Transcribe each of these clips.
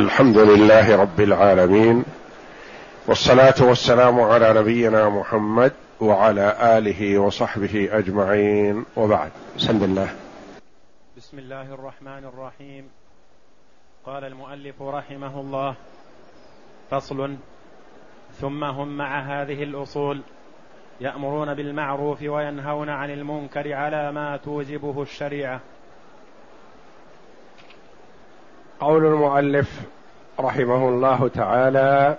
الحمد لله رب العالمين، والصلاة والسلام على نبينا محمد وعلى آله وصحبه أجمعين، وبعد. بسم الله. بسم الله الرحمن الرحيم. قال المؤلف رحمه الله: فصل. ثم هم مع هذه الأصول يأمرون بالمعروف وينهون عن المنكر على ما توجبه الشريعة. قول المؤلف رحمه الله تعالى: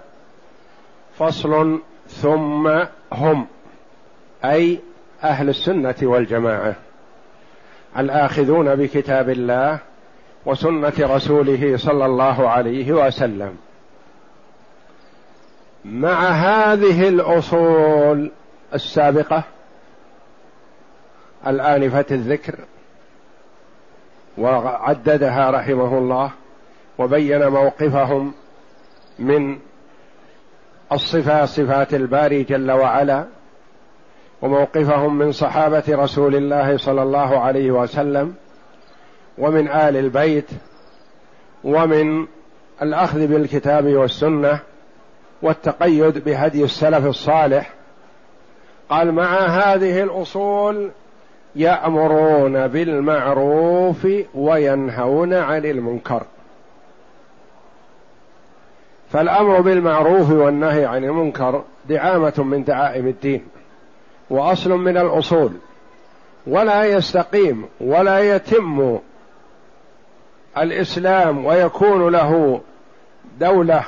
فصل ثم هم، أي أهل السنة والجماعة الآخذون بكتاب الله وسنة رسوله صلى الله عليه وسلم. مع هذه الأصول السابقة الآنفة الذكر، وعددها رحمه الله وبين موقفهم من صفات الباري جل وعلا، وموقفهم من صحابة رسول الله صلى الله عليه وسلم، ومن آل البيت، ومن الأخذ بالكتاب والسنة والتقيد بهدي السلف الصالح. قال: مع هذه الأصول يأمرون بالمعروف وينهون عن المنكر. فالأمر بالمعروف والنهي عن المنكر دعامة من دعائم الدين، وأصل من الأصول، ولا يستقيم ولا يتم الإسلام ويكون له دولة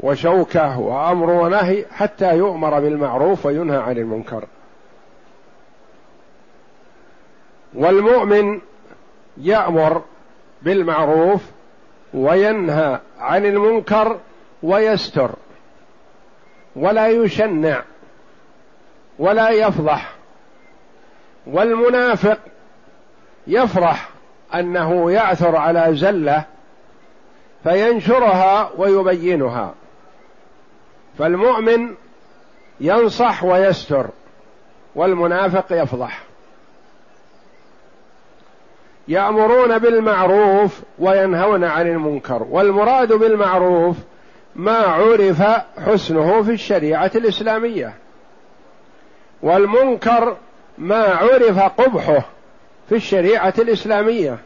وشوكة وأمر ونهي حتى يؤمر بالمعروف وينهى عن المنكر. والمؤمن يأمر بالمعروف وينهى عن المنكر ويستر ولا يشنع ولا يفضح. والمنافق يفرح أنه يعثر على زلة فينشرها ويبينها. فالمؤمن ينصح ويستر، والمنافق يفضح. يأمرون بالمعروف وينهون عن المنكر. والمراد بالمعروف ما عرف حسنه في الشريعة الإسلامية، والمنكر ما عرف قبحه في الشريعة الإسلامية.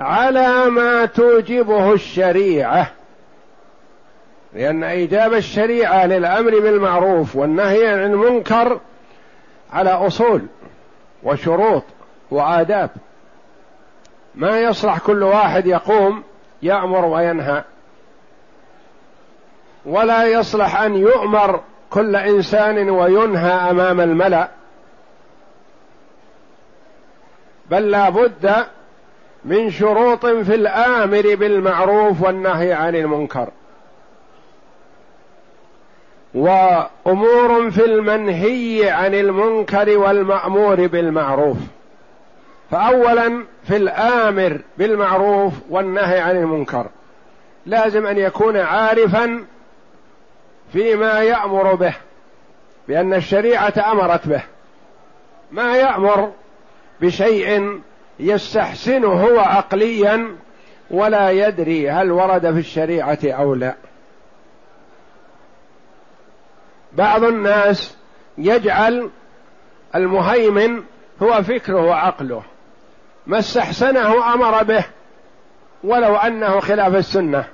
على ما توجبه الشريعة، لأن إيجاب الشريعة للأمر بالمعروف والنهي عن المنكر على أصول وشروط وآداب، ما يصلح كل واحد يقوم يأمر وينهى، ولا يصلح أن يؤمر كل إنسان وينهى أمام الملأ، بل لا بد من شروط في الآمر بالمعروف والنهي عن المنكر، وأمور في المنهي عن المنكر والمأمور بالمعروف. فأولا في الآمر بالمعروف والنهي عن المنكر لازم أن يكون عارفا فيما يأمر به، بأن الشريعة أمرت به. ما يأمر بشيء يستحسنه هو عقليا ولا يدري هل ورد في الشريعة أو لا. بعض الناس يجعل المهيمن هو فكره وعقله، ما استحسنه أمر به ولو أنه خلاف السنة،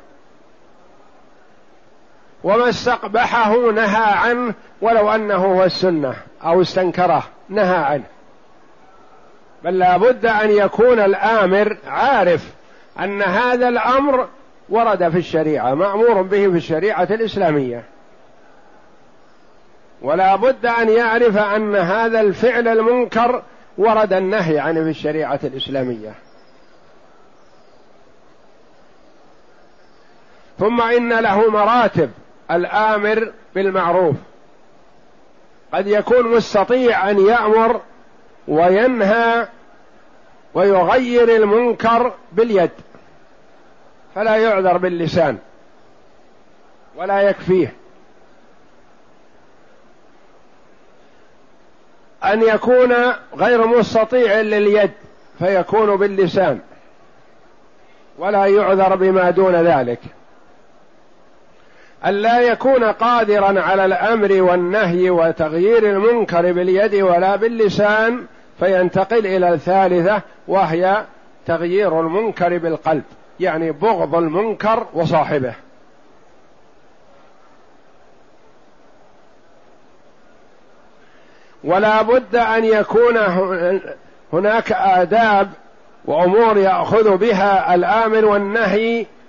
وما استقبحه نهى عنه ولو أنه هو السنة، أو استنكره نهى عنه. بل لا بد أن يكون الآمر عارف أن هذا الأمر ورد في الشريعة، مأمور به في الشريعة الإسلامية، ولا بد أن يعرف أن هذا الفعل المنكر ورد النهي عنه في الشريعة الإسلامية. ثم إن له مراتب الآمر بالمعروف، قد يكون مستطيع أن يأمر وينهى ويغير المنكر باليد، فلا يعذر باللسان ولا يكفيه. أن يكون غير مستطيع لليد فيكون باللسان، ولا يعذر بما دون ذلك. ألا يكون قادرا على الأمر والنهي وتغيير المنكر باليد ولا باللسان فينتقل إلى الثالثة وهي تغيير المنكر بالقلب، يعني بغض المنكر وصاحبه. ولا بد أن يكون هناك آداب وأمور يأخذ بها الآمر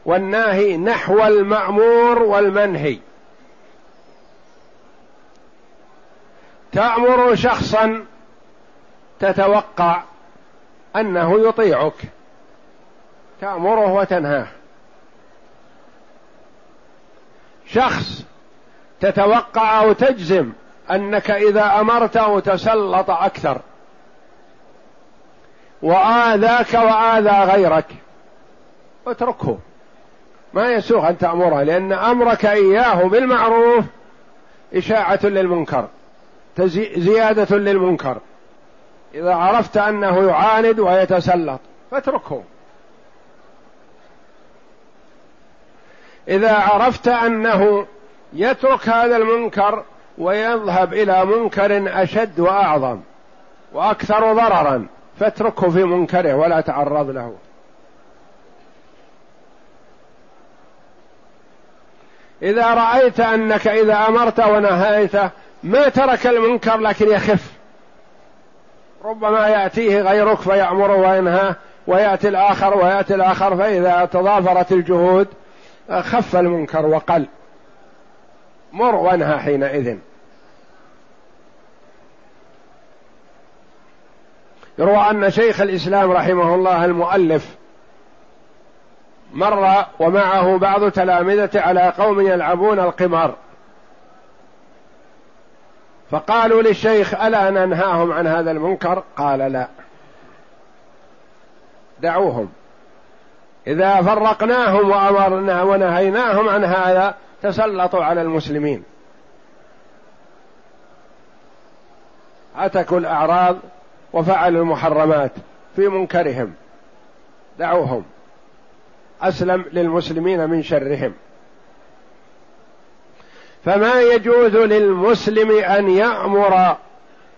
والناهي نحو المأمور والمنهي. تأمر شخصا تتوقع أنه يطيعك، تأمره وتنهاه. شخص تتوقع أو تجزم أنك إذا أمرته تسلط أكثر وآذاك وآذى غيرك، اتركه، ما يسوغ أن تأمره، لأن أمرك إياه بالمعروف إشاعة للمنكر، زيادة للمنكر. إذا عرفت أنه يعاند ويتسلط فاتركه. إذا عرفت أنه يترك هذا المنكر ويذهب إلى منكر أشد وأعظم وأكثر ضررا فاتركه في منكره ولا تعرض له. إذا رأيت أنك إذا أمرت ونهيته ما ترك المنكر لكن يخف، ربما يأتيه غيرك فيأمره وينهاه، ويأتي الآخر ويأتي الآخر، فإذا تضافرت الجهود خف المنكر وقل. مر وانهى حينئذ. يروى أن شيخ الإسلام رحمه الله المؤلف مر ومعه بعض تلامذته على قوم يلعبون القمار، فقالوا للشيخ: ألا ننهاهم عن هذا المنكر؟ قال: لا، دعوهم، إذا فرقناهم وأمرنا ونهيناهم عن هذا تسلطوا على المسلمين. عتكوا الأعراض وفعلوا المحرمات في منكرهم، دعوهم، أسلم للمسلمين من شرهم. فما يجوز للمسلم أن يأمر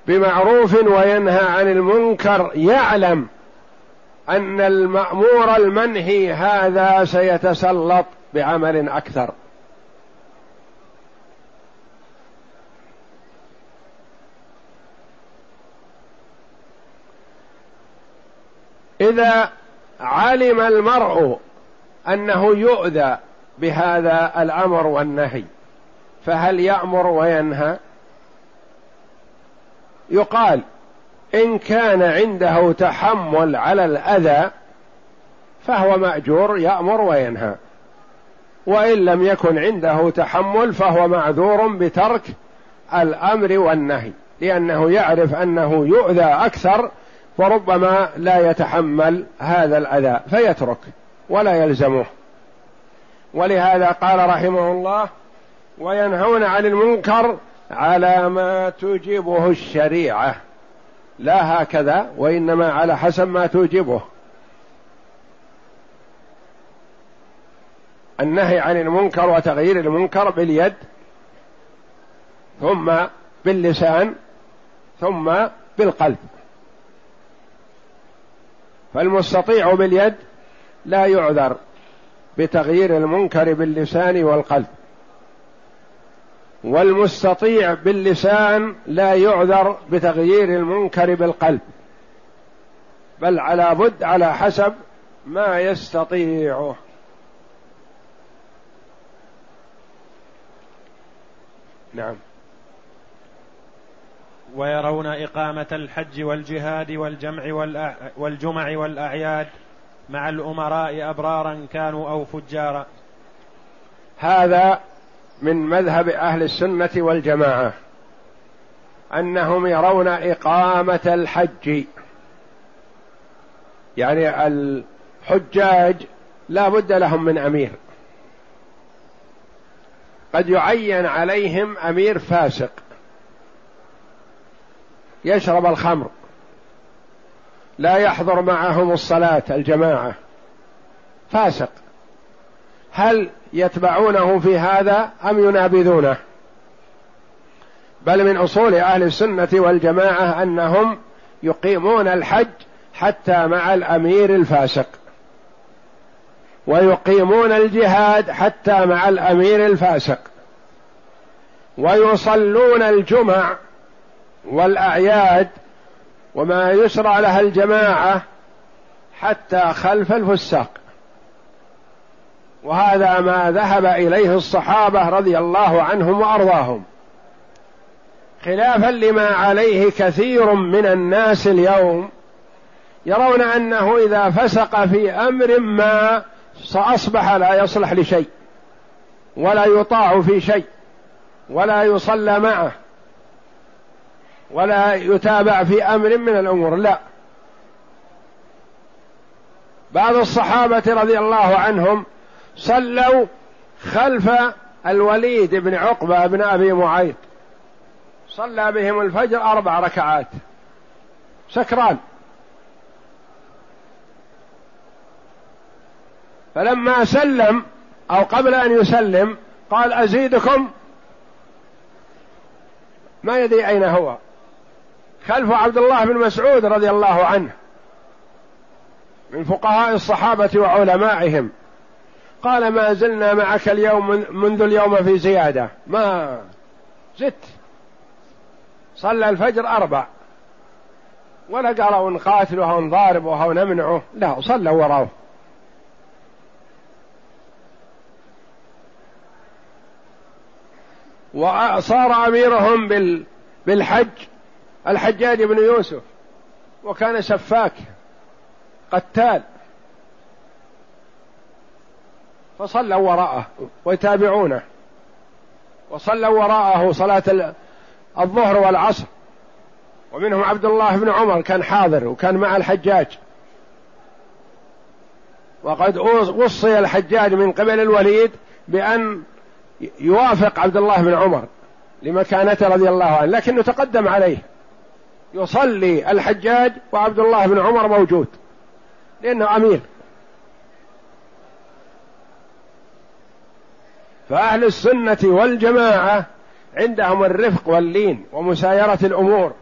بمعروف وينهى عن المنكر يعلم أن المأمور المنهي هذا سيتسلط بعمل أكثر. إذا علم المرء أنه يؤذى بهذا الأمر والنهي فهل يأمر وينهى؟ يقال إن كان عنده تحمل على الأذى فهو مأجور يأمر وينهى، وإن لم يكن عنده تحمل فهو معذور بترك الأمر والنهي، لأنه يعرف أنه يؤذى أكثر فربما لا يتحمل هذا الأذى فيترك ولا يلزمه. ولهذا قال رحمه الله: وينهون عن المنكر على ما توجبه الشريعة، لا هكذا، وإنما على حسب ما توجبه. النهي عن المنكر وتغيير المنكر باليد ثم باللسان ثم بالقلب. فالمستطيع باليد لا يعذر بتغيير المنكر باللسان والقلب، والمستطيع باللسان لا يعذر بتغيير المنكر بالقلب، بل على بد على حسب ما يستطيعه. نعم. ويرون إقامة الحج والجهاد والجمع والأعياد مع الأمراء أبرارا كانوا أو فجارا. هذا من مذهب أهل السنة والجماعة، أنهم يرون إقامة الحج، يعني الحجاج لا بد لهم من أمير، قد يعين عليهم أمير فاسق يشرب الخمر، لا يحضر معهم الصلاة الجماعة، فاسق، هل يتبعونه في هذا أم ينابذونه؟ بل من أصول أهل السنة والجماعة أنهم يقيمون الحج حتى مع الأمير الفاسق، ويقيمون الجهاد حتى مع الأمير الفاسق، ويصلون الجمع والأعياد وما يشرع لها الجماعة حتى خلف الفساق. وهذا ما ذهب إليه الصحابة رضي الله عنهم وأرضاهم، خلافا لما عليه كثير من الناس اليوم، يرون أنه إذا فسق في أمر ما فأصبح لا يصلح لشيء ولا يطاع في شيء ولا يصلى معه ولا يتابع في أمر من الأمور. لا، بعض الصحابة رضي الله عنهم صلوا خلف الوليد بن عقبة بن أبي معيط، صلى بهم الفجر 4 ركعات سكران، فلما سلم أو قبل أن يسلم قال أزيدكم، ما يدري أين هو، خلف عبد الله بن مسعود رضي الله عنه من فقهاء الصحابة وعلمائهم، قال ما زلنا معك اليوم منذ اليوم في زيادة، ما زدت. صلى الفجر 4 ولا قالوا نقاتله ونضاربه ونمنعه، لا، صلوا وراه. وصار أميرهم بالحج الحجاج بن يوسف، وكان سفاك قتال، فصلوا وراءه ويتابعونه، وصلوا وراءه صلاة الظهر والعصر، ومنهم عبد الله بن عمر كان حاضر وكان مع الحجاج، وقد وصي الحجاج من قبل الوليد بأن يوافق عبد الله بن عمر لمكانته رضي الله عنه، لكنه تقدم عليه. يصلي الحجاج وعبد الله بن عمر موجود لأنه أمير. فأهل السنة والجماعة عندهم الرفق واللين ومسايرة الأمور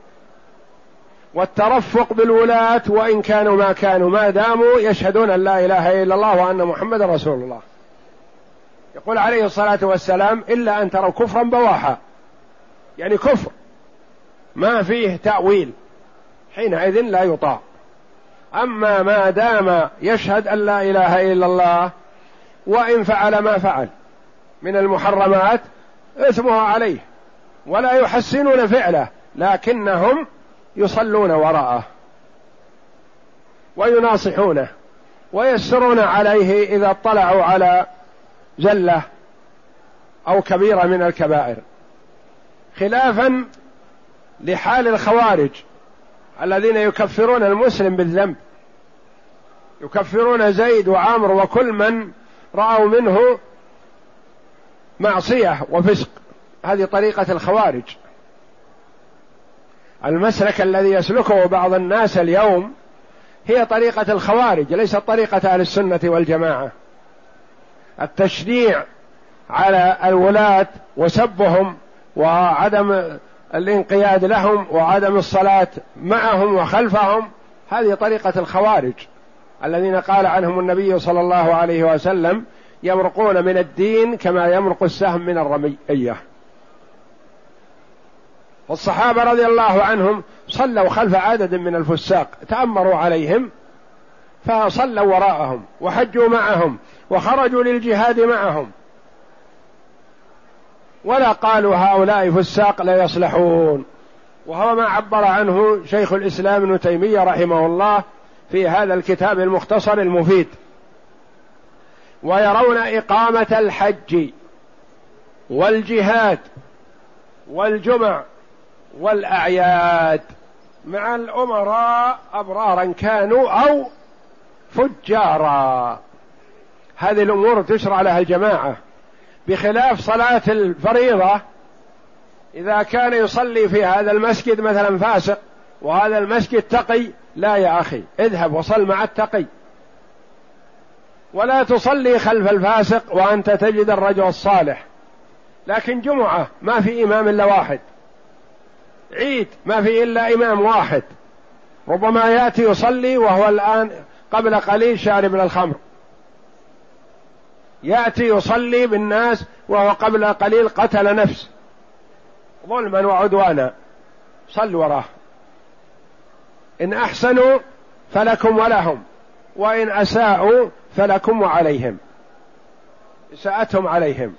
والترفق بالولاة، وإن كانوا ما كانوا، ما داموا يشهدون أن لا إله إلا الله وأن محمد رسول الله. يقول عليه الصلاة والسلام إلا أن تروا كفرا بواحا، يعني كفر ما فيه تأويل، حينئذ لا يطاع. أما ما دام يشهد أن لا إله إلا الله وإن فعل ما فعل من المحرمات إثمها عليه ولا يحسنون فعله، لكنهم يصلون وراءه ويناصحونه ويسرون عليه إذا اطلعوا على زلة أو كبيرة من الكبائر، خلافا لحال الخوارج الذين يكفرون المسلم بالذنب، يكفرون زيد وعمر وكل من رأوا منه معصية وفسق. هذه طريقة الخوارج. المسلك الذي يسلكه بعض الناس اليوم هي طريقة الخوارج، ليست طريقة أهل السنة والجماعة. التشنيع على الولاة وسبهم وعدم الانقياد لهم وعدم الصلاة معهم وخلفهم، هذه طريقة الخوارج الذين قال عنهم النبي صلى الله عليه وسلم يمرقون من الدين كما يمرق السهم من الرمية. والصحابة رضي الله عنهم صلوا خلف عدد من الفساق، تأمروا عليهم فصلوا وراءهم وحجوا معهم وخرجوا للجهاد معهم، ولا قالوا هؤلاء فساق لا يصلحون، وهو ما عبر عنه شيخ الإسلام ابن تيمية رحمه الله في هذا الكتاب المختصر المفيد. ويرون إقامة الحج والجهاد والجمع والأعياد مع الأمراء أبرارا كانوا أو فجارا، هذه الأمور تشرع لها الجماعة، بخلاف صلاة الفريضة إذا كان يصلي في هذا المسجد مثلا فاسق وهذا المسجد تقي، لا يا أخي، اذهب وصل مع التقي، ولا تصلي خلف الفاسق وأنت تجد الرجل الصالح. لكن جمعة ما في إمام إلا واحد، عيد ما في إلا إمام واحد، ربما يأتي يصلي وهو الآن قبل قليل شارب الخمر، يأتي يصلي بالناس وهو قبل قليل قتل نفس ظلما وعدوانا. صل وراه، إن أحسنوا فلكم ولهم وإن أساءوا فلكم وعليهم، إساءتهم عليهم.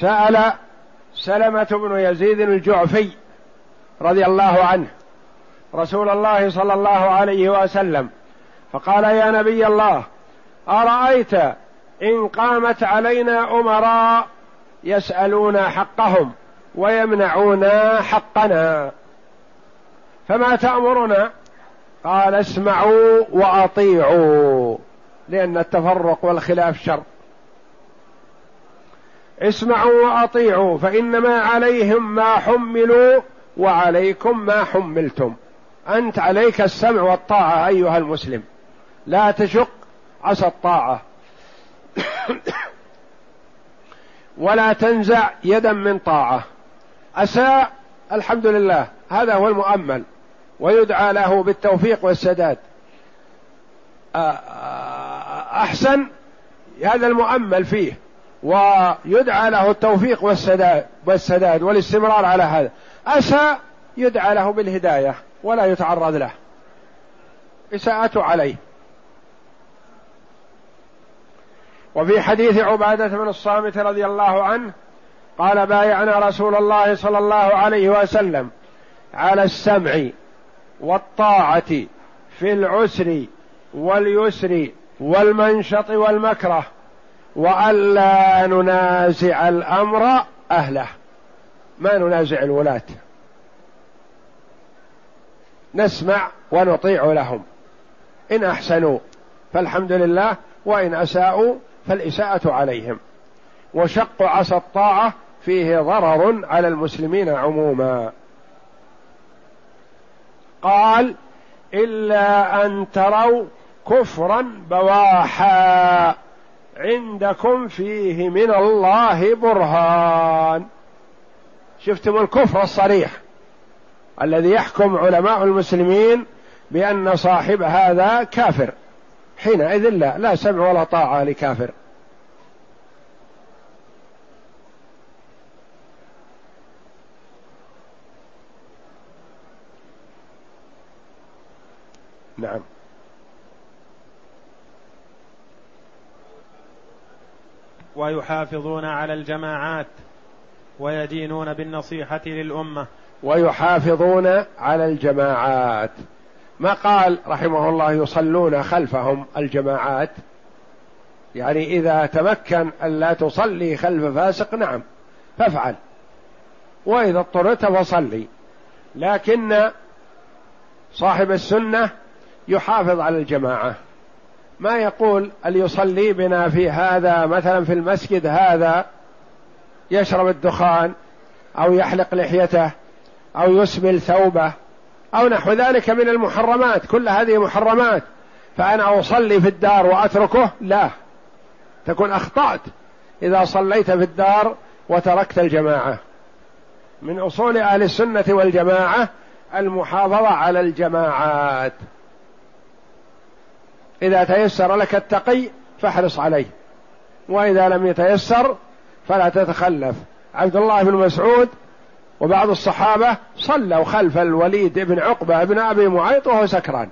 سأل سلمة بن يزيد الجعفي رضي الله عنه رسول الله صلى الله عليه وسلم فقال: يا نبي الله، أرأيت إن قامت علينا أمراء يسألون حقهم ويمنعون حقنا، فما تأمرنا؟ قال: اسمعوا وأطيعوا، لأن التفرق والخلاف شر. اسمعوا وأطيعوا، فإنما عليهم ما حملوا وعليكم ما حملتم. أنت عليك السمع والطاعة أيها المسلم، لا تشق عصا الطاعة ولا تنزع يدا من طاعة. أساء الحمد لله، هذا هو المؤمل ويدعى له بالتوفيق والسداد. أحسن هذا المؤمل فيه ويدعى له التوفيق والسداد والاستمرار على هذا. أساء يدعى له بالهداية ولا يتعرض له، إساءته عليه. وفي حديث عبادة بن الصامت رضي الله عنه قال: بايعنا رسول الله صلى الله عليه وسلم على السمع والطاعة في العسر واليسر والمنشط والمكره، وألا ننازع الأمر أهله. ما ننازع الولاة، نسمع ونطيع لهم، إن أحسنوا فالحمد لله وإن أساءوا فالإساءة عليهم. وشق عصا الطاعة فيه ضرر على المسلمين عموما. قال: إلا أن تروا كفرا بواحا عندكم فيه من الله برهان. شفتم الكفر الصريح الذي يحكم علماء المسلمين بأن صاحب هذا كافر، حينئذ لا سمع ولا طاعة لكافر. نعم. ويحافظون على الجماعات ويدينون بالنصيحة للأمة. ويحافظون على الجماعات، ما قال رحمه الله يصلون خلفهم الجماعات، يعني إذا تمكن أن لا تصلي خلف فاسق نعم فافعل، وإذا اضطرت فصلي، لكن صاحب السنة يحافظ على الجماعة. ما يقول اللي يصلي بنا في هذا مثلا في المسجد هذا يشرب الدخان أو يحلق لحيته أو يسبل ثوبه أو نحو ذلك من المحرمات، كل هذه محرمات، فأنا أصلي في الدار وأتركه؟ لا، تكون أخطأت إذا صليت في الدار وتركت الجماعة. من أصول أهل السنة والجماعة المحافظة على الجماعات. إذا تيسر لك التقي فاحرص عليه، وإذا لم يتيسر فلا تتخلف. عبد الله بن مسعود وبعض الصحابة صلوا خلف الوليد بن عقبة بن أبي معيط وهو سكران.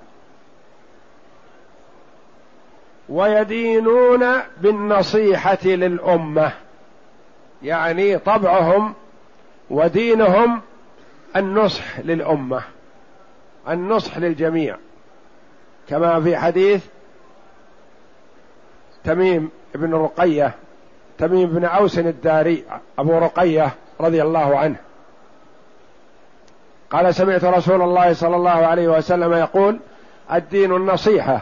ويدينون بالنصيحة للأمة، يعني طبعهم ودينهم النصح للأمة، النصح للجميع، كما في حديث تميم بن عوس الداري أبو رقية رضي الله عنه قال: سمعت رسول الله صلى الله عليه وسلم يقول: الدين النصيحة،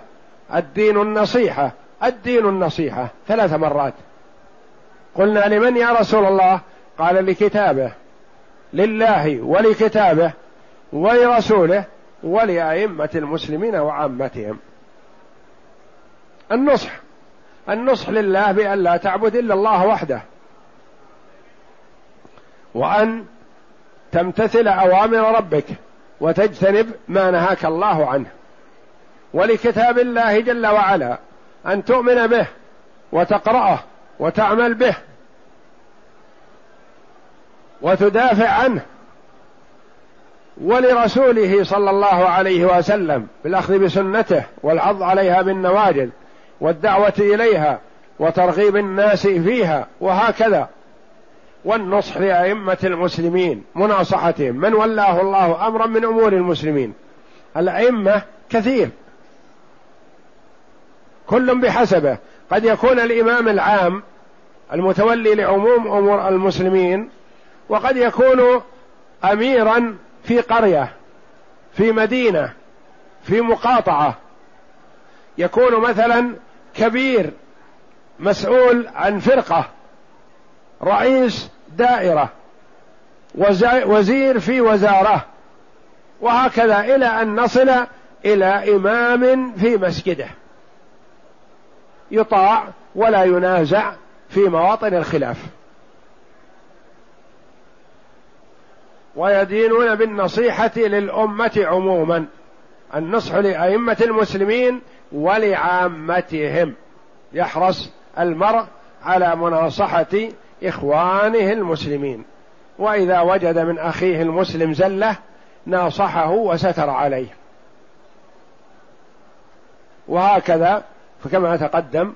الدين النصيحة، الدين النصيحة، 3 مرات. قلنا لمن يا رسول الله؟ قال لكتابه، لله ولكتابه ولرسوله ولأئمة المسلمين وعامتهم. النصح لله بأن لا تعبد إلا الله وحده، وأن تمتثل أوامر ربك وتجتنب ما نهاك الله عنه، ولكتاب الله جل وعلا أن تؤمن به وتقرأه وتعمل به وتدافع عنه، ولرسوله صلى الله عليه وسلم بالأخذ بسنته والعض عليها بالنواجذ والدعوة إليها وترغيب الناس فيها، وهكذا. والنصح لأئمة المسلمين مناصحتهم من ولاه الله أمرا من أمور المسلمين. الأئمة كثير، كل بحسبه، قد يكون الإمام العام المتولي لعموم أمور المسلمين، وقد يكون أميرا في قرية، في مدينة، في مقاطعة، يكون مثلا كبير مسؤول عن فرقة، رئيس دائرة، وزير في وزارة، وهكذا إلى أن نصل إلى إمام في مسجده يطاع ولا ينازع في مواطن الخلاف، ويدينون بالنصيحة للأمة عموما. النصح لأئمة المسلمين ولعامتهم، يحرص المرء على مناصحة إخوانه المسلمين، وإذا وجد من أخيه المسلم زلة ناصحه وستر عليه، وهكذا. فكما تقدم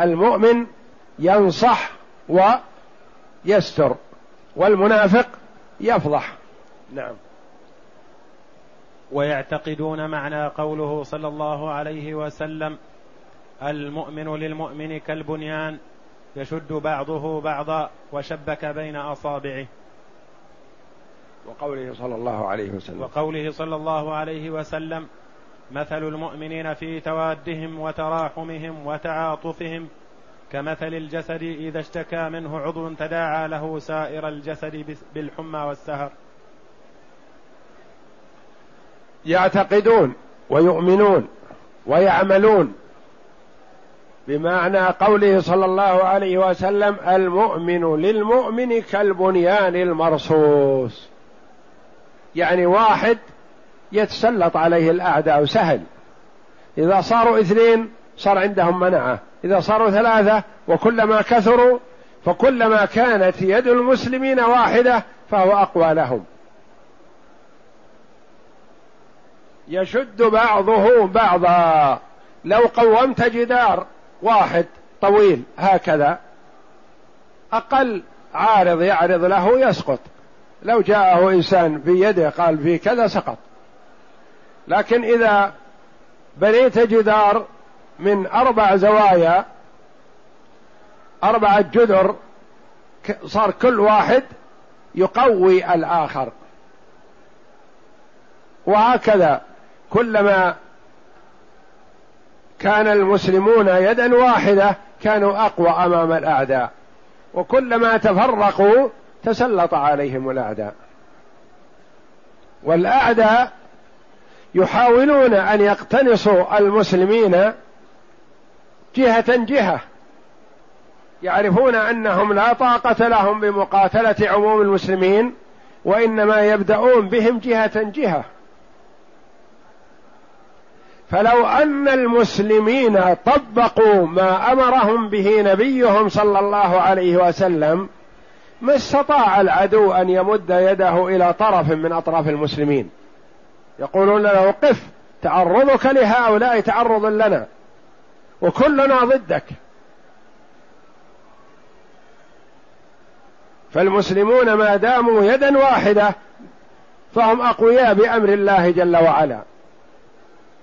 المؤمن ينصح ويستر، والمنافق يفضح. نعم. ويعتقدون معنى قوله صلى الله عليه وسلم: المؤمن للمؤمن كالبنيان يشد بعضه بعضا، وشبك بين أصابعه. وقوله صلى الله عليه وسلم: مثل المؤمنين في توادهم وتراحمهم وتعاطفهم كمثل الجسد إذا اشتكى منه عضو تداعى له سائر الجسد بالحمى والسهر. يعتقدون ويؤمنون ويعملون بمعنى قوله صلى الله عليه وسلم: المؤمن للمؤمن كالبنيان المرصوص، يعني واحد يتسلط عليه الأعداء سهل، إذا صاروا اثنين صار عندهم منعة، إذا صاروا ثلاثة، وكلما كثروا فكلما كانت يد المسلمين واحدة فهو أقوى لهم. يشد بعضه بعضا، لو قومت جدار واحد طويل هكذا أقل عارض يعرض له يسقط، لو جاءه إنسان بيده قال في كذا سقط. لكن إذا بنيت جدار من 4 زوايا، 4 جدر، صار كل واحد يقوي الآخر، وهكذا كلما كان المسلمون يدا واحدة كانوا أقوى أمام الأعداء، وكلما تفرقوا تسلط عليهم الأعداء. والأعداء يحاولون أن يقتنصوا المسلمين جهة جهة، يعرفون أنهم لا طاقة لهم بمقاتلة عموم المسلمين، وإنما يبدأون بهم جهة جهة. فلو أن المسلمين طبقوا ما أمرهم به نبيهم صلى الله عليه وسلم ما استطاع العدو أن يمد يده إلى طرف من أطراف المسلمين، يقولون له: قف، تعرضك لهؤلاء تعرض لنا، وكلنا ضدك. فالمسلمون ما داموا يدا واحدة فهم أقوياء بأمر الله جل وعلا،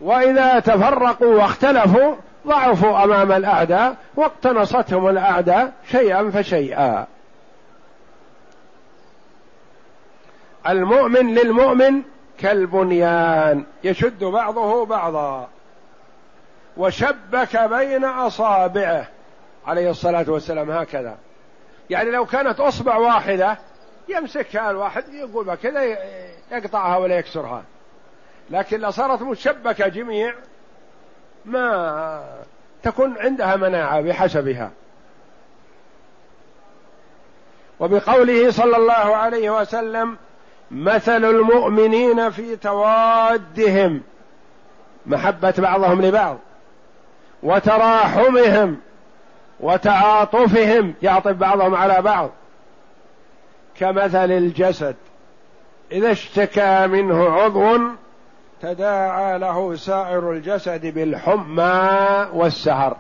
وإذا تفرقوا واختلفوا ضعفوا أمام الأعداء، واقتنصتهم الأعداء شيئا فشيئا. المؤمن للمؤمن كالبنيان يشد بعضه بعضا، وشبك بين أصابعه عليه الصلاة والسلام هكذا، يعني لو كانت أصبع واحدة يمسكها الواحد يقول ما كذا يقطعها ولا يكسرها، لكن لو صارت متشبكة جميع ما تكون عندها مناعة بحسبها. وبقوله صلى الله عليه وسلم: مثل المؤمنين في توادهم، محبة بعضهم لبعض، وتراحمهم وتعاطفهم، يعطف بعضهم على بعض، كمثل الجسد إذا اشتكى منه عضو تداعى له سائر الجسد بالحمى والسهر.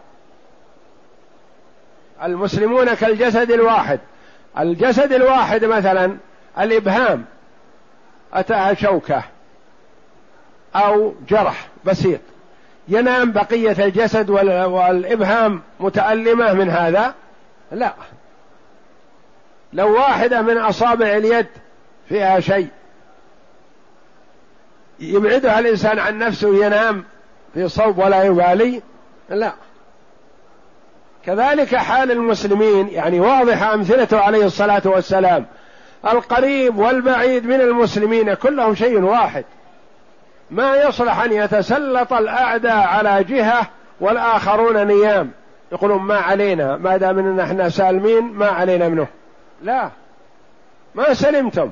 المسلمون كالجسد الواحد، الجسد الواحد مثلا الإبهام أتاها شوكة أو جرح بسيط، ينام بقية الجسد والإبهام متألمة من هذا؟ لا، لو واحدة من أصابع اليد فيها شيء يبعدها الإنسان عن نفسه ينام في صوب ولا يبالي؟ لا. كذلك حال المسلمين، يعني واضحة أمثلته عليه الصلاة والسلام، القريب والبعيد من المسلمين كلهم شيء واحد، ما يصلح أن يتسلط الأعداء على جهة والآخرون نيام يقولون ما علينا، ما دام أننا احنا سالمين ما علينا منه. لا، ما سلمتم،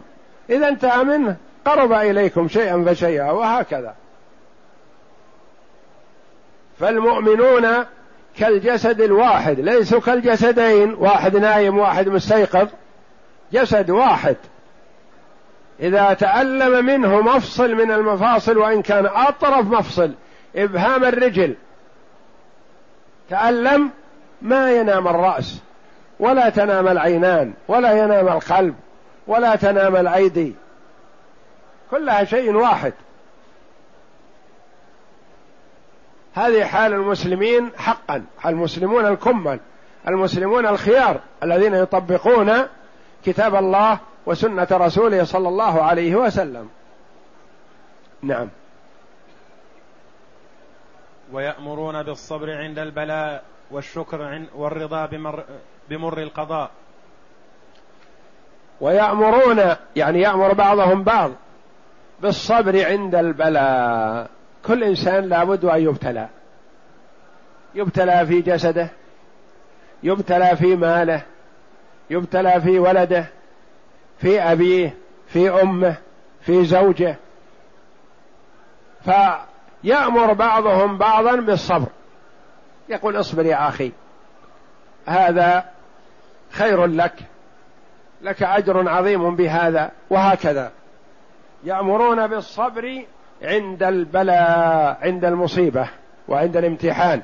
إذا انتهى منه قرب إليكم شيئا فشيئا، وهكذا. فالمؤمنون كالجسد الواحد، ليسوا كالجسدين، واحد نايم واحد مستيقظ، جسد واحد. إذا تألم منه مفصل من المفاصل، وإن كان أطرف مفصل، إبهام الرجل تألم، ما ينام الرأس ولا تنام العينان ولا ينام القلب ولا تنام الأيدي، كلها شيء واحد. هذه حال المسلمين حقا، المسلمون الكمل، المسلمون الخيار الذين يطبقون كتاب الله وسنة رسوله صلى الله عليه وسلم. نعم. ويأمرون بالصبر عند البلاء والشكر والرضا بمر القضاء. ويأمرون يعني يأمر بعضهم بعض بالصبر عند البلاء. كل إنسان لابد أن يبتلى، يبتلى في جسده، يبتلى في ماله، يبتلى في ولده، في أبيه، في أمه، في زوجه، فيأمر بعضهم بعضا بالصبر، يقول اصبر يا أخي هذا خير لك، لك أجر عظيم بهذا، وهكذا. يأمرون بالصبر عند البلاء، عند المصيبة وعند الامتحان،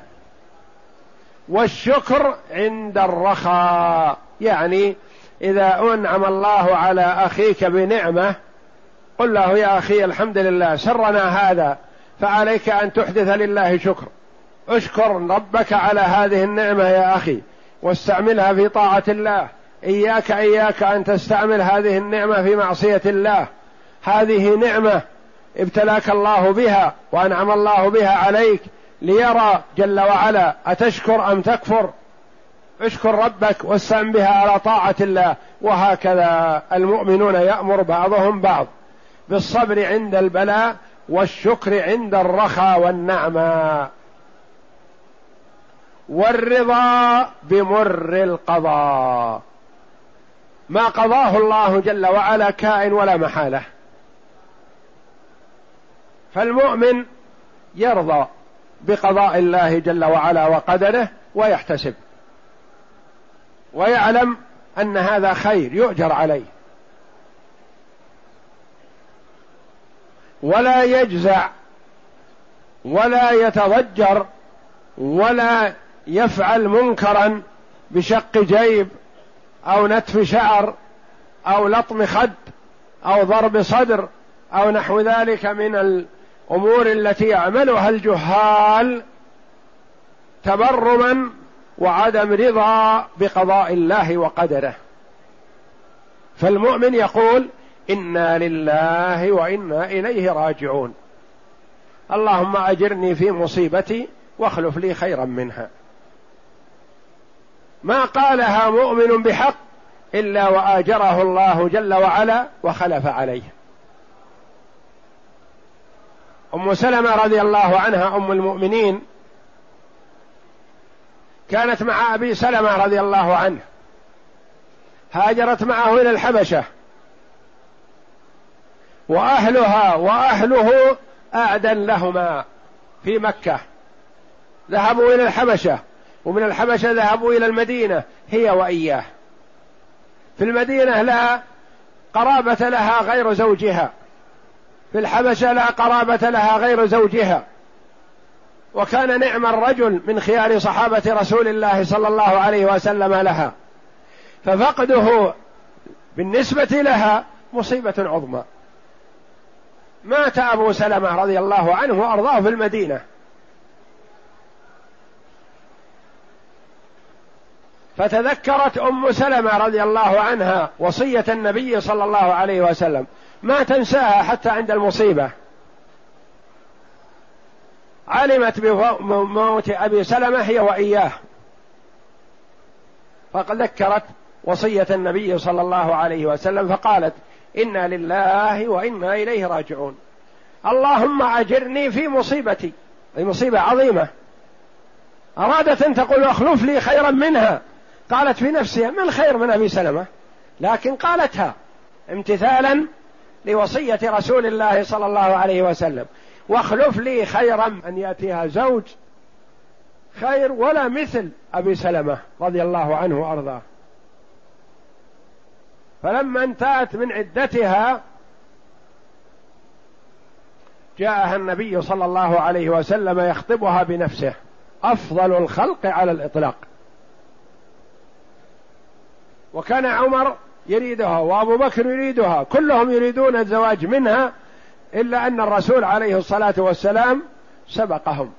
والشكر عند الرخاء، يعني إذا أنعم الله على أخيك بنعمة قل له يا أخي الحمد لله سرنا هذا، فعليك أن تحدث لله شكر، اشكر ربك على هذه النعمة يا أخي واستعملها في طاعة الله، إياك أن تستعمل هذه النعمة في معصية الله، هذه نعمة ابتلاك الله بها وأنعم الله بها عليك ليرى جل وعلا أتشكر أم تكفر، اشكر ربك واستعن بها على طاعة الله، وهكذا. المؤمنون يأمر بعضهم بعض بالصبر عند البلاء والشكر عند الرخاء والنعمة والرضا بمر القضاء، ما قضاه الله جل وعلا كائن ولا محالة، فالمؤمن يرضى بقضاء الله جل وعلا وقدره ويحتسب، ويعلم أن هذا خير يؤجر عليه، ولا يجزع ولا يتضجر ولا يفعل منكرا بشق جيب أو نتف شعر أو لطم خد أو ضرب صدر أو نحو ذلك من الأمور التي يعملها الجهال تبرما وعدم رضا بقضاء الله وقدره. فالمؤمن يقول إنا لله وإنا إليه راجعون، اللهم أجرني في مصيبتي واخلف لي خيرا منها. ما قالها مؤمن بحق إلا وآجره الله جل وعلا وخلف عليه. أم سلمة رضي الله عنها أم المؤمنين كانت مع أبي سلمة رضي الله عنه، هاجرت معه إلى الحبشة، وأهلها وأهله أعدا لهما في مكة، ذهبوا إلى الحبشة، ومن الحبشة ذهبوا إلى المدينة هي وإياه. في المدينة لا قرابة لها غير زوجها، في الحبشة لا قرابة لها غير زوجها، وكان نعم الرجل من خيار صحابة رسول الله صلى الله عليه وسلم لها، ففقده بالنسبة لها مصيبة عظمى. مات أبو سلمة رضي الله عنه وأرضاه في المدينة، فتذكرت أم سلمة رضي الله عنها وصية النبي صلى الله عليه وسلم، ما تنساها حتى عند المصيبة. علمت بموت أبي سلمة هي وإياه، فقد ذكرت وصية النبي صلى الله عليه وسلم فقالت: إنا لله وإنا إليه راجعون، اللهم أجرني في مصيبتي، هي مصيبة عظيمة. أرادت أن تقول أخلف لي خيرا منها، قالت في نفسها ما الخير من أبي سلمة، لكن قالتها امتثالا لوصية رسول الله صلى الله عليه وسلم، واخلف لي خيرا، أن يأتيها زوج خير ولا مثل أبي سلمة رضي الله عنه وأرضاه. فلما انتهت من عدتها جاءها النبي صلى الله عليه وسلم يخطبها بنفسه، أفضل الخلق على الإطلاق، وكان عمر يريدها وأبو بكر يريدها، كلهم يريدون الزواج منها، إلا أن الرسول عليه الصلاة والسلام سبقهم.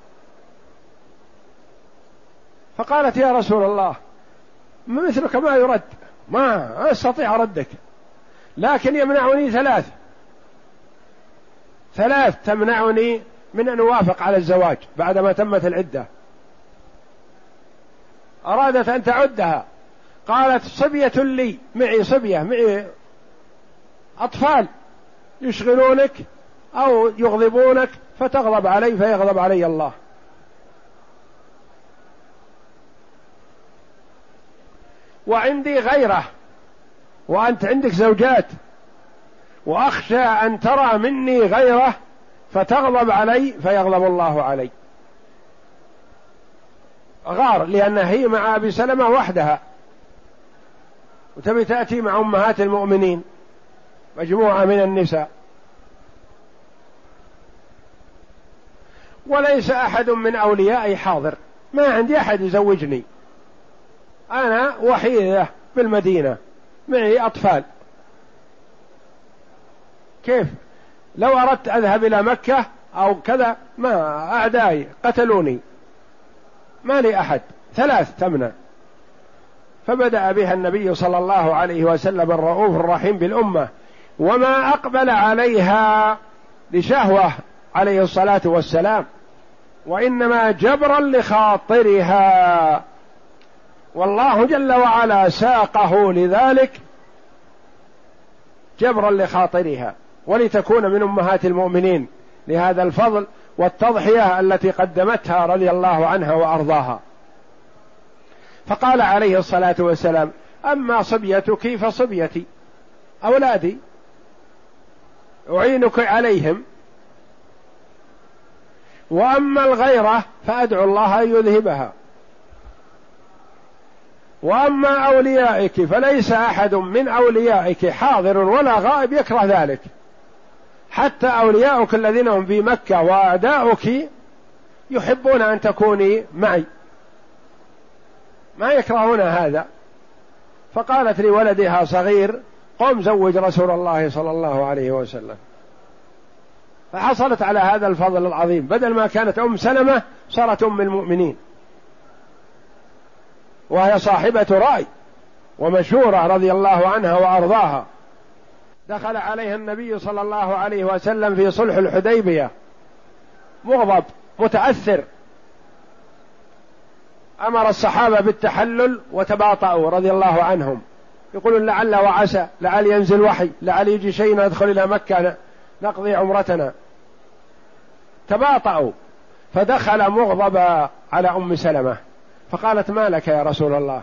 فقالت: يا رسول الله، مثلك ما يرد، ما أستطيع ردك، لكن يمنعني ثلاث تمنعني من أن أوافق على الزواج بعدما تمت العدة. أرادت أن تعدها، قالت: صبية لي، معي أطفال يشغلونك أو يغضبونك، فتغضب علي فيغضب علي الله. وعندي غيره، وأنت عندك زوجات، وأخشى أن ترى مني غيره فتغضب علي فيغضب الله علي. غار، لأنها هي مع أبي سلمة وحدها، وتبي تأتي مع أمهات المؤمنين مجموعة من النساء، وليس أحد من أوليائي حاضر، ما عندي أحد يزوجني، أنا وحيدة بالمدينة معي أطفال، كيف لو أردت أذهب إلى مكة أو كذا، ما أعدائي قتلوني، ما لي أحد، ثلاث تمنع. فبدأ بها النبي صلى الله عليه وسلم الرؤوف الرحيم بالأمة، وما أقبل عليها لشهوة عليه الصلاة والسلام، وإنما جبرا لخاطرها، والله جل وعلا ساقه لذلك جبرا لخاطرها، ولتكون من أمهات المؤمنين لهذا الفضل والتضحية التي قدمتها رضي الله عنها وأرضاها. فقال عليه الصلاة والسلام: أما صبيتك فصبيتي، أولادي أعينك عليهم، وأما الغيرة فأدعو الله أن يذهبها، وأما أوليائك فليس أحد من أوليائك حاضر ولا غائب يكره ذلك، حتى أوليائك الذين هم في مكة وأعداؤك يحبون أن تكوني معي، ما يكرهون هذا. فقالت لولدها صغير: قم زوج رسول الله صلى الله عليه وسلم. فحصلت على هذا الفضل العظيم، بدل ما كانت أم سلمة صارت أم المؤمنين، وهي صاحبة رأي ومشورة رضي الله عنها وأرضاها. دخل عليها النبي صلى الله عليه وسلم في صلح الحديبية مغضب متأثر، أمر الصحابة بالتحلل وتباطؤوا رضي الله عنهم، يقولون لعل وعسى، لعل ينزل وحي، لعل يجي شيء ندخل إلى مكة نقضي عمرتنا. تباطؤوا، فدخل مغضبا على أم سلمة فقالت ما لك يا رسول الله؟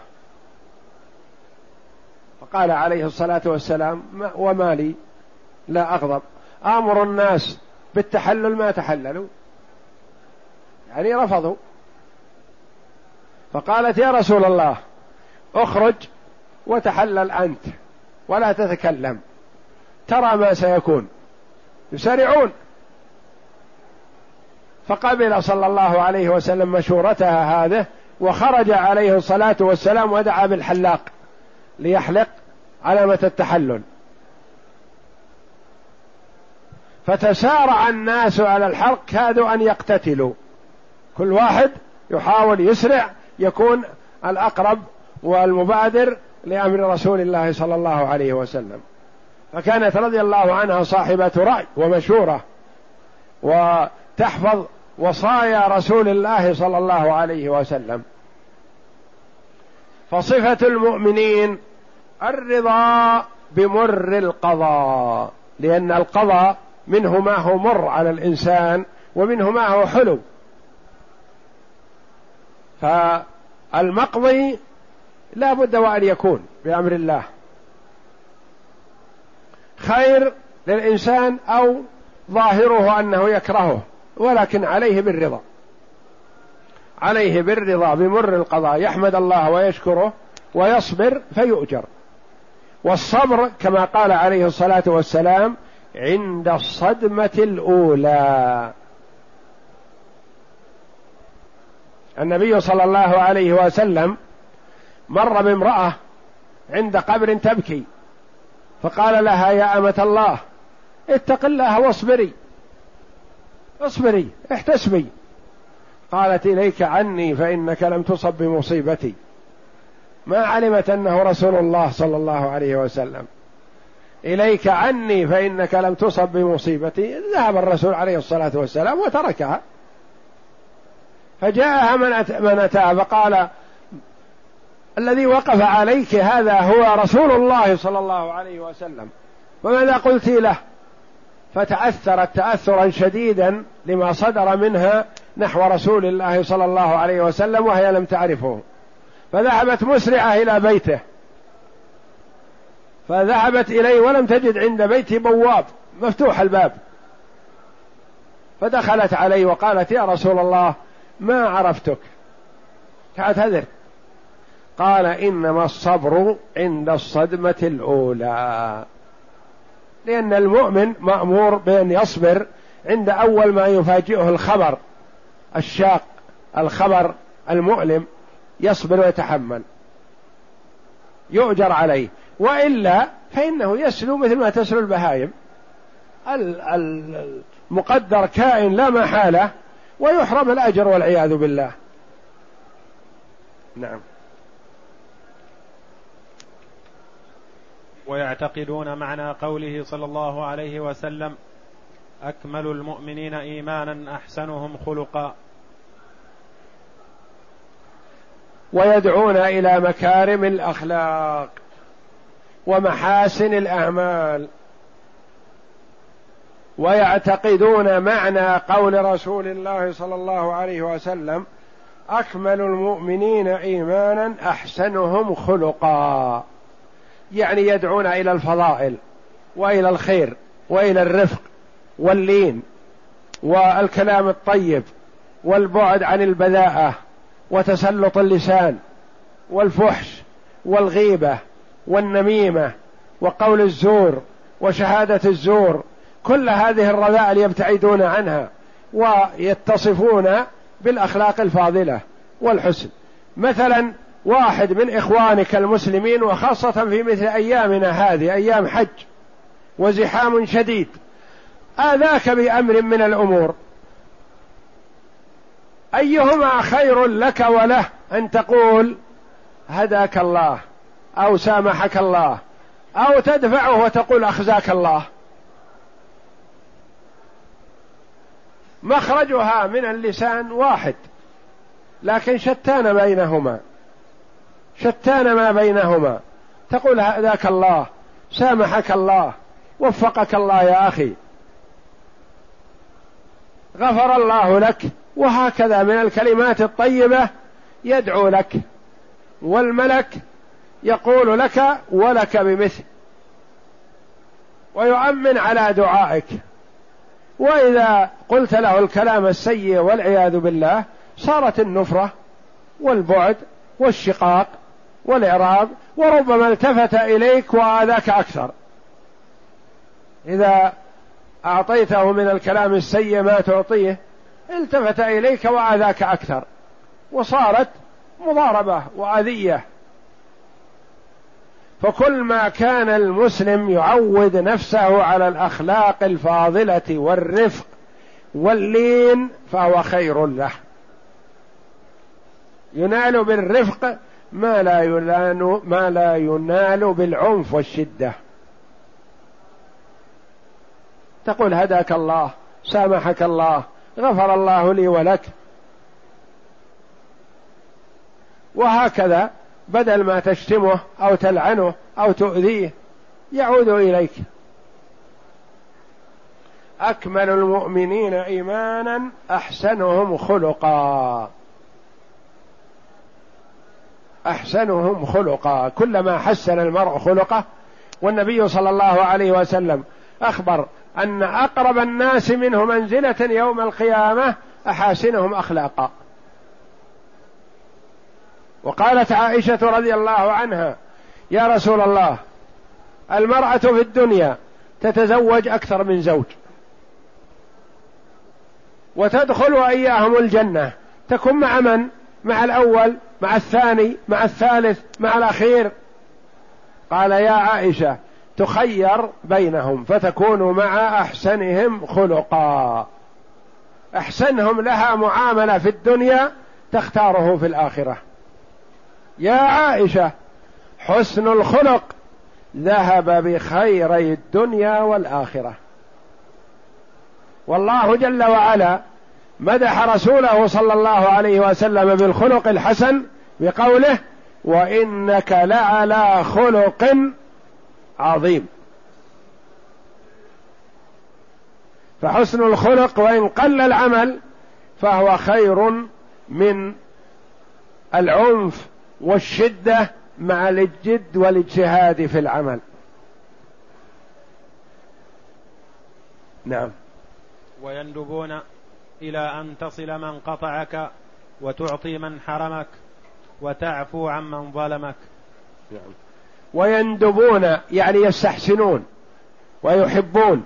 فقال عليه الصلاة والسلام وما لي لا أغضب، آمر الناس بالتحلل ما تحللوا، يعني رفضوا. فقالت يا رسول الله اخرج وتحلل أنت ولا تتكلم، ترى ما سيكون، يسارعون. فقبل صلى الله عليه وسلم مشورتها هذه، وخرج عليه الصلاة والسلام ودعا بالحلاق ليحلق علامة التحلل. فتسارع الناس على الحلق، كادوا أن يقتتلوا، كل واحد يحاول يسرع يكون الأقرب والمبادر لأمر رسول الله صلى الله عليه وسلم. فكانت رضي الله عنها صاحبة رأي ومشورة، وتحفظ وصايا رسول الله صلى الله عليه وسلم. فصفة المؤمنين الرضا بمر القضاء، لأن القضاء منه ما هو مر على الإنسان ومنه ما هو حلو. فالمقضي لا بد وأن يكون بأمر الله خير للإنسان أو ظاهره أنه يكرهه، ولكن عليه بالرضا، عليه بالرضا بمر القضاء، يحمد الله ويشكره ويصبر فيؤجر. والصبر كما قال عليه الصلاة والسلام عند الصدمة الأولى. النبي صلى الله عليه وسلم مر بامرأة عند قبر تبكي، فقال لها يا أمة الله اتق الله واصبري، اصبري احتسبي. قالت إليك عني فإنك لم تصب بمصيبتي. ما علمت أنه رسول الله صلى الله عليه وسلم. إليك عني فإنك لم تصب بمصيبتي. ذهب الرسول عليه الصلاة والسلام وتركها. فجاءها من أتاها فقال الذي وقف عليك هذا هو رسول الله صلى الله عليه وسلم، وماذا قلت له؟ فتأثرت تأثرا شديدا لما صدر منها نحو رسول الله صلى الله عليه وسلم وهي لم تعرفه، فذهبت مسرعة إلى بيته، فذهبت إليه ولم تجد عند بيته بواب مفتوح الباب، فدخلت عليه وقالت يا رسول الله ما عرفتك تعتذر. قال إنما الصبر عند الصدمة الأولى، لأن المؤمن مأمور بأن يصبر عند أول ما يفاجئه الخبر الشاق، الخبر المؤلم، يصبر ويتحمل يؤجر عليه، وإلا فإنه يسلو مثل ما تسلو البهائم، المقدر كائن لا محالة، ويحرم الأجر والعياذ بالله. نعم. ويعتقدون معنى قوله صلى الله عليه وسلم أكمل المؤمنين إيمانا أحسنهم خلقا، ويدعون إلى مكارم الأخلاق ومحاسن الأعمال. ويعتقدون معنى قول رسول الله صلى الله عليه وسلم أكمل المؤمنين إيمانا أحسنهم خلقا، يعني يدعون إلى الفضائل وإلى الخير وإلى الرفق واللين والكلام الطيب والبعد عن البذاءة وتسلط اللسان والفحش والغيبة والنميمة وقول الزور وشهادة الزور، كل هذه الرذائل يبتعدون عنها ويتصفون بالأخلاق الفاضلة والحسن. مثلا واحد من إخوانك المسلمين، وخاصة في مثل أيامنا هذه أيام حج وزحام شديد، آذاك بأمر من الأمور، أيهما خير لك وله أن تقول هداك الله أو سامحك الله، أو تدفعه وتقول أخزاك الله؟ مخرجها من اللسان واحد، لكن شتان ما بينهما تقول هداك الله، سامحك الله، وفقك الله يا أخي، غفر الله لك، وهكذا من الكلمات الطيبة يدعو لك، والملك يقول لك ولك بمثل، ويؤمن على دعائك. وإذا قلت له الكلام السيء والعياذ بالله صارت النفرة والبعد والشقاق والإعراض، وربما التفت إليك وآذاك أكثر. إذا أعطيته من الكلام السيء ما تعطيه التفت إليك وآذاك أكثر، وصارت مضاربة وأذية. فكل ما كان المسلم يعود نفسه على الأخلاق الفاضلة والرفق واللين فهو خير له، ينال بالرفق ما لا ينال بالعنف والشدة. تقول هداك الله، سامحك الله، غفر الله لي ولك، وهكذا، بدل ما تشتمه أو تلعنه أو تؤذيه يعود إليك. أكمل المؤمنين إيمانا أحسنهم خلقا. كلما حسن المرء خلقه. والنبي صلى الله عليه وسلم أخبر أن أقرب الناس منه منزلة يوم القيامة أحاسنهم أخلاقا. وقالت عائشة رضي الله عنها: يا رسول الله، المرأة في الدنيا تتزوج أكثر من زوج وتدخل وإياهم الجنة، تكون مع من؟ مع الأول، مع الثاني، مع الثالث، مع الأخير. قال: يا عائشة، تخير بينهم فتكون مع أحسنهم خلقا. أحسنهم لها معاملة في الدنيا تختاره في الآخرة. يا عائشة، حسن الخلق ذهب بخيري الدنيا والآخرة. والله جل وعلا مدح رسوله صلى الله عليه وسلم بالخلق الحسن بقوله: وإنك لعلى خلق عظيم. فحسن الخلق وإن قل العمل فهو خير من العنف والشدة مع الجد والاجتهاد في العمل. نعم. ويندبون إلى أن تصل من قطعك، وتعطي من حرمك، وتعفو عن من ظلمك. نعم. ويندبون يعني يستحسنون ويحبون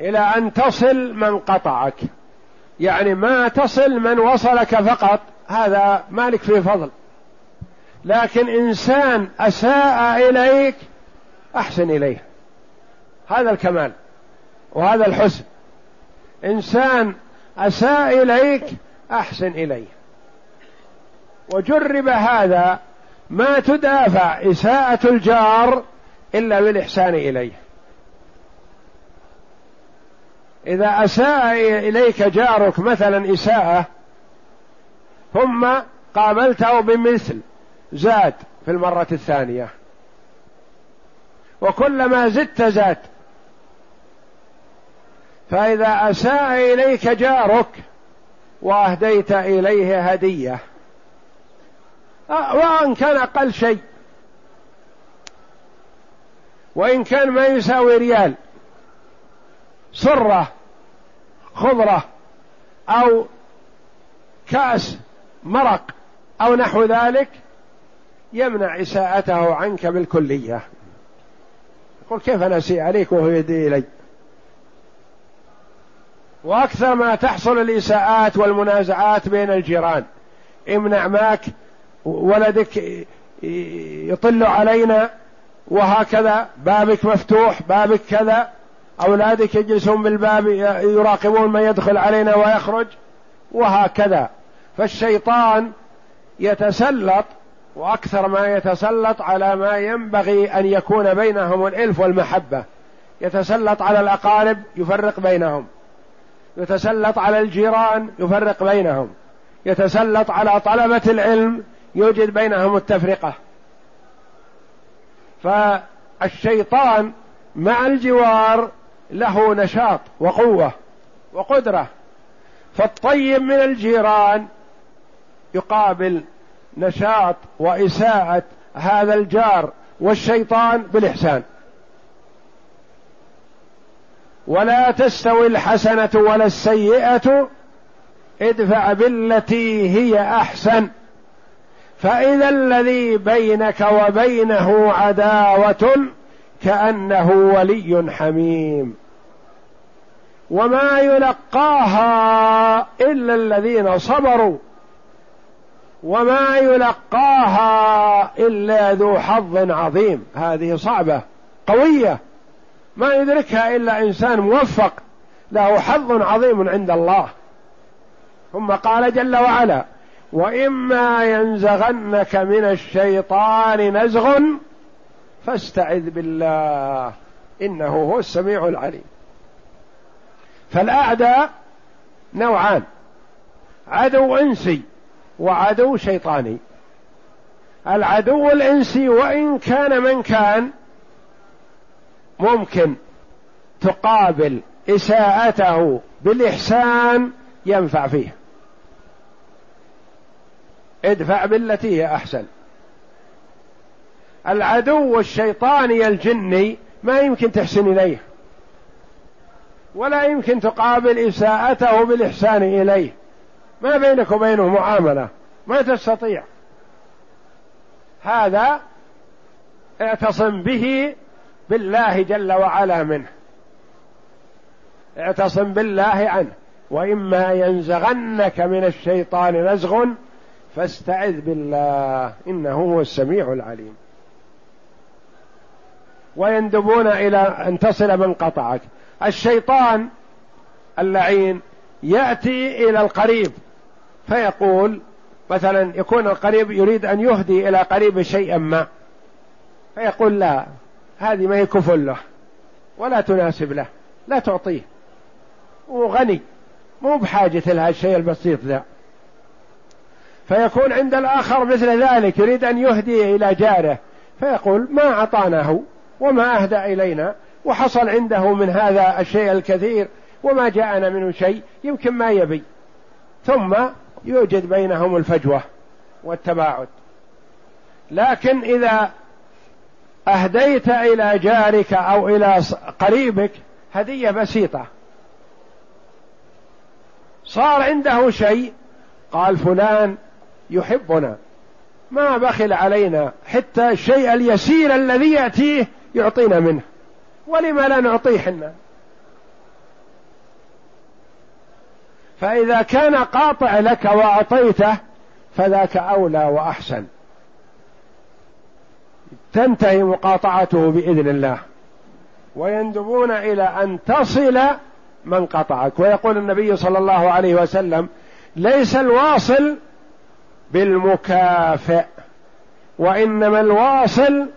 إلى أن تصل من قطعك، يعني ما تصل من وصلك فقط، هذا مالك فيه فضل، لكن إنسان أساء إليك أحسن إليه، هذا الكمال وهذا الحسن. إنسان أساء إليك أحسن إليه. وجرب هذا، ما تدافع إساءة الجار إلا بالإحسان إليه. إذا أساء إليك جارك مثلا إساءة ثم قابلته بمثل، زاد في المرة الثانية، وكلما زدت زاد. فإذا أساء إليك جارك وأهديت إليه هدية وإن كان أقل شيء، وإن كان ما يساوي ريال، صرة خضرة أو كأس مرق أو نحو ذلك، يمنع إساءته عنك بالكلية. يقول: كيف أنا أسيء عليك وهو يدي إلي؟ وأكثر ما تحصل الإساءات والمنازعات بين الجيران: امنع ماك، ولدك يطل علينا، وهكذا، بابك مفتوح، بابك كذا، أولادك يجلسون بالباب يراقبون ما يدخل علينا ويخرج، وهكذا. فالشيطان يتسلط، وأكثر ما يتسلط على ما ينبغي أن يكون بينهم الألف والمحبة، يتسلط على الأقارب يفرق بينهم، يتسلط على الجيران يفرق بينهم، يتسلط على طلبة العلم يوجد بينهم التفرقة، فالشيطان مع الجوار له نشاط وقوة وقدرة، فالطيب من الجيران يقابل نشاط وإساءة هذا الجار والشيطان بالإحسان. ولا تستوي الحسنة ولا السيئة، ادفع بالتي هي أحسن فإذا الذي بينك وبينه عداوة كأنه ولي حميم. وما يلقاها إلا الذين صبروا وما يلقاها إلا ذو حظ عظيم. هذه صعبة قوية ما يدركها إلا إنسان موفق له حظ عظيم عند الله. ثم قال جل وعلا: وإما ينزغنك من الشيطان نزغ فاستعذ بالله إنه هو السميع العليم. فالأعداء نوعان: عدو إنسي وعدو شيطاني. العدو الإنسي وإن كان من كان ممكن تقابل إساءته بالإحسان ينفع فيه، ادفع بالتي هي أحسن. العدو الشيطاني الجني ما يمكن تحسن إليه ولا يمكن تقابل إساءته بالإحسان إليه، ما بينك وبينه معاملة ما تستطيع. هذا اعتصم به بالله جل وعلا منه، اعتصم بالله عنه. وإما ينزغنك من الشيطان نزغ فاستعذ بالله إنه هو السميع العليم. ويندبون إلى أن تصل من قطعك. الشيطان اللعين يأتي إلى القريب فيقول مثلا، يكون القريب يريد أن يهدي إلى قريب شيئا ما فيقول لا، هذه ما يكفل له ولا تناسب له، لا تعطيه، وغني مو بحاجة لهذا الشيء البسيط ذا. فيكون عند الآخر مثل ذلك يريد أن يهدي إلى جاره فيقول ما أعطاناه وما أهدى إلينا وحصل عنده من هذا الشيء الكثير وما جاءنا منه شيء، يمكن ما يبي. ثم يوجد بينهم الفجوة والتباعد. لكن إذا أهديت إلى جارك أو إلى قريبك هدية بسيطة صار عنده شيء، قال فلان يحبنا ما بخل علينا، حتى الشيء اليسير الذي يأتيه يعطينا منه، ولما لا نعطيه حنا؟ فإذا كان قاطع لك وأعطيته فذاك أولى وأحسن، تنتهي مقاطعته بإذن الله. ويندبون إلى أن تصل من قطعك. ويقول النبي صلى الله عليه وسلم: ليس الواصل بالمكافئ وإنما الواصل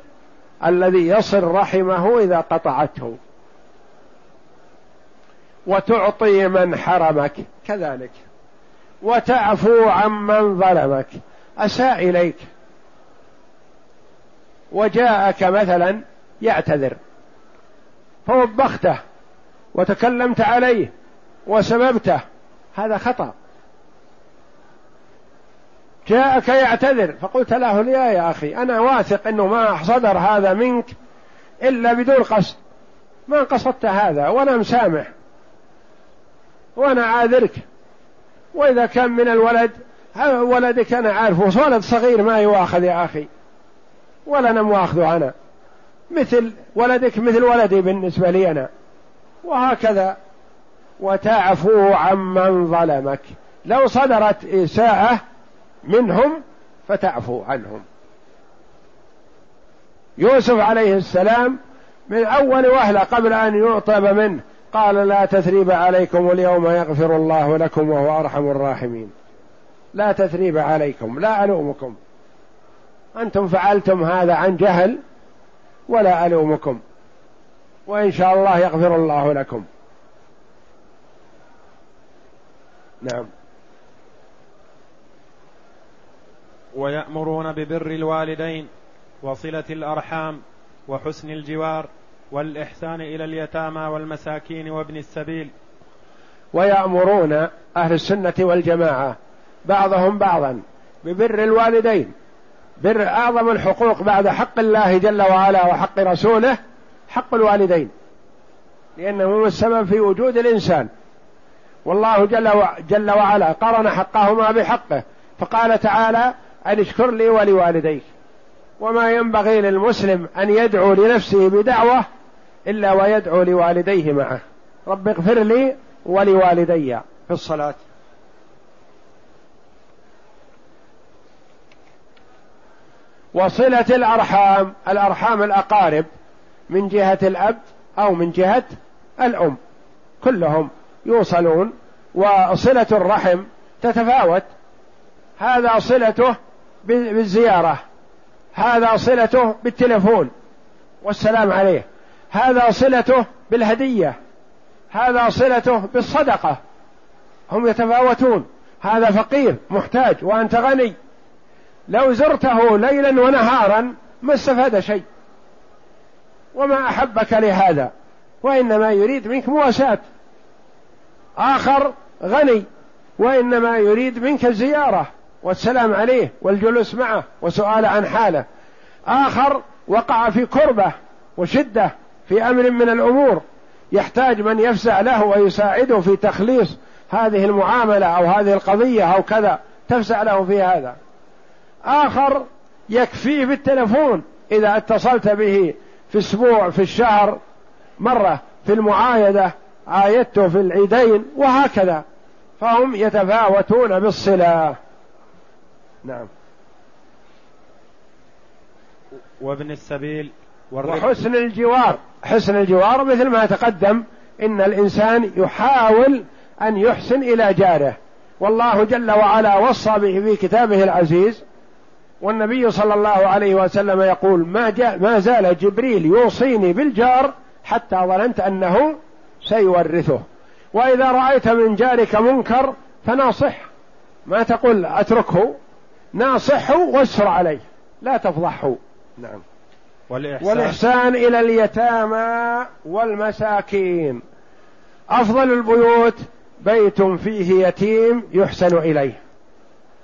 الذي يصل رحمه إذا قطعته. وتعطي من حرمك كذلك، وتعفو عمن ظلمك، أساء إليك وجاءك مثلا يعتذر فوبخته وتكلمت عليه وسببته، هذا خطأ. جاءك يعتذر فقلت له يا أخي أنا واثق أنه ما صدر هذا منك إلا بدون قصد، ما قصدت هذا وأنا مسامح وأنا عاذرك، وإذا كان من الولد ولدك أنا عارفه، ولد صغير ما يواخذ يا أخي ولا أنا مواخذه، أنا مثل ولدك مثل ولدي بالنسبة لي أنا، وهكذا. وتعفو عمن ظلمك، لو صدرت إساءة منهم فتعفو عنهم. يوسف عليه السلام من أول وهلة قبل أن يعطب منه قال: لا تثريب عليكم اليوم يغفر الله لكم وهو أرحم الراحمين. لا تثريب عليكم، لا ألومكم، أنتم فعلتم هذا عن جهل ولا ألومكم، وإن شاء الله يغفر الله لكم. نعم. ويأمرون ببر الوالدين وصلة الأرحام وحسن الجوار والإحسان إلى اليتامى والمساكين وابن السبيل. ويأمرون أهل السنة والجماعة بعضهم بعضا ببر الوالدين، بر أعظم الحقوق بعد حق الله جل وعلا وحق رسوله حق الوالدين، لأنه هو السبب في وجود الإنسان، والله جل وعلا قرن حقهما بحقه فقال تعالى أن اشكر لي ولوالديك. وما ينبغي للمسلم أن يدعو لنفسه بدعوة إلا ويدعو لوالديه معه، رب اغفر لي ولوالدي في الصلاة. وصلة الأرحام، الأرحام الأقارب من جهة الأب أو من جهة الأم كلهم يوصلون. وصلة الرحم تتفاوت، هذا صلته بالزيارة، هذا صلته بالتلفون والسلام عليه، هذا صلته بالهدية، هذا صلته بالصدقة، هم يتفاوتون، هذا فقير محتاج وأنت غني، لو زرته ليلا ونهارا ما استفاد شيء وما أحبك لهذا، وإنما يريد منك مواساة. آخر غني وإنما يريد منك الزيارة والسلام عليه والجلوس معه وسؤال عن حاله. آخر وقع في كربة وشدة في أمر من الأمور يحتاج من يفزع له ويساعده في تخليص هذه المعاملة أو هذه القضية أو كذا، تفزع له في هذا. آخر يكفيه بالتلفون إذا اتصلت به في أسبوع في الشهر مرة، في المعايدة عايدته في العيدين، وهكذا، فهم يتفاوتون بالصلة. نعم. وابن السبيل وحسن الجوار، حسن الجوار مثل ما تقدم، إن الإنسان يحاول أن يحسن إلى جاره، والله جل وعلا وصى به في كتابه العزيز، والنبي صلى الله عليه وسلم يقول ما زال جبريل يوصيني بالجار حتى ظننت أنه سيورثه. وإذا رأيت من جارك منكر فناصح، ما تقول أتركه، ناصحه واسر عليه لا تفضحه. نعم. والإحسان إلى اليتامى والمساكين، أفضل البيوت بيت فيه يتيم يحسن إليه،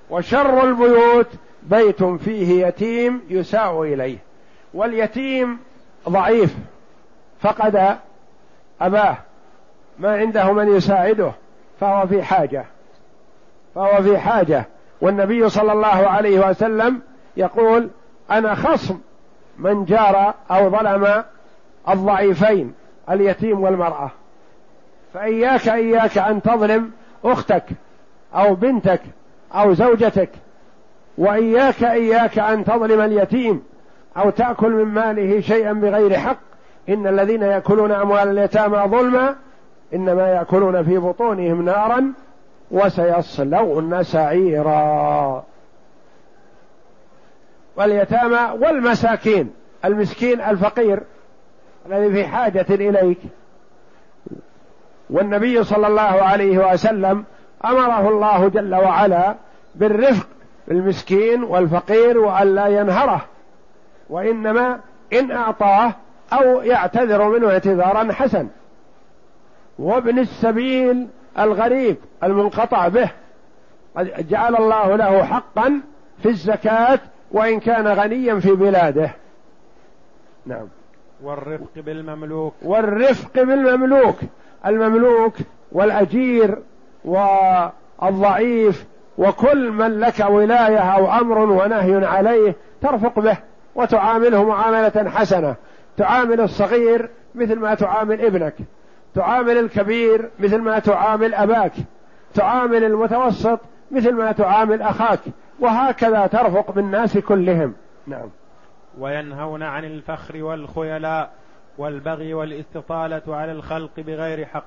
وشر البيوت بيت فيه يتيم يساء إليه. واليتيم ضعيف فقد أباه، ما عنده من يساعده، فهو في حاجة. والنبي صلى الله عليه وسلم يقول أنا خصم من جار أو ظلم الضعيفين اليتيم والمرأة، فإياك أن تظلم أختك أو بنتك أو زوجتك، وإياك أن تظلم اليتيم أو تأكل من ماله شيئا بغير حق، إن الذين يأكلون أموال اليتامى ظلما إنما يأكلون في بطونهم نارا وسيصلون سعيرا. واليتامى والمساكين، المسكين الفقير الذي في حاجة إليك، والنبي صلى الله عليه وسلم أمره الله جل وعلا بالرفق بالمسكين والفقير وأن لا ينهره، وإنما إن أعطاه أو يعتذر منه اعتذارا حسن. وابن السبيل الغريب المنقطع به، جعل الله له حقا في الزكاة وإن كان غنيا في بلاده. نعم. والرفق بالمملوك، المملوك والأجير والضعيف وكل من لك ولاية أو أمر ونهي عليه ترفق به وتعامله معاملة حسنة، تعامل الصغير مثل ما تعامل ابنك، تعامل الكبير مثل ما تعامل أباك، تعامل المتوسط مثل ما تعامل أخاك، وهكذا ترفق بالناس كلهم. نعم. وينهون عن الفخر والخيلاء والبغي والاستطالة على الخلق بغير حق،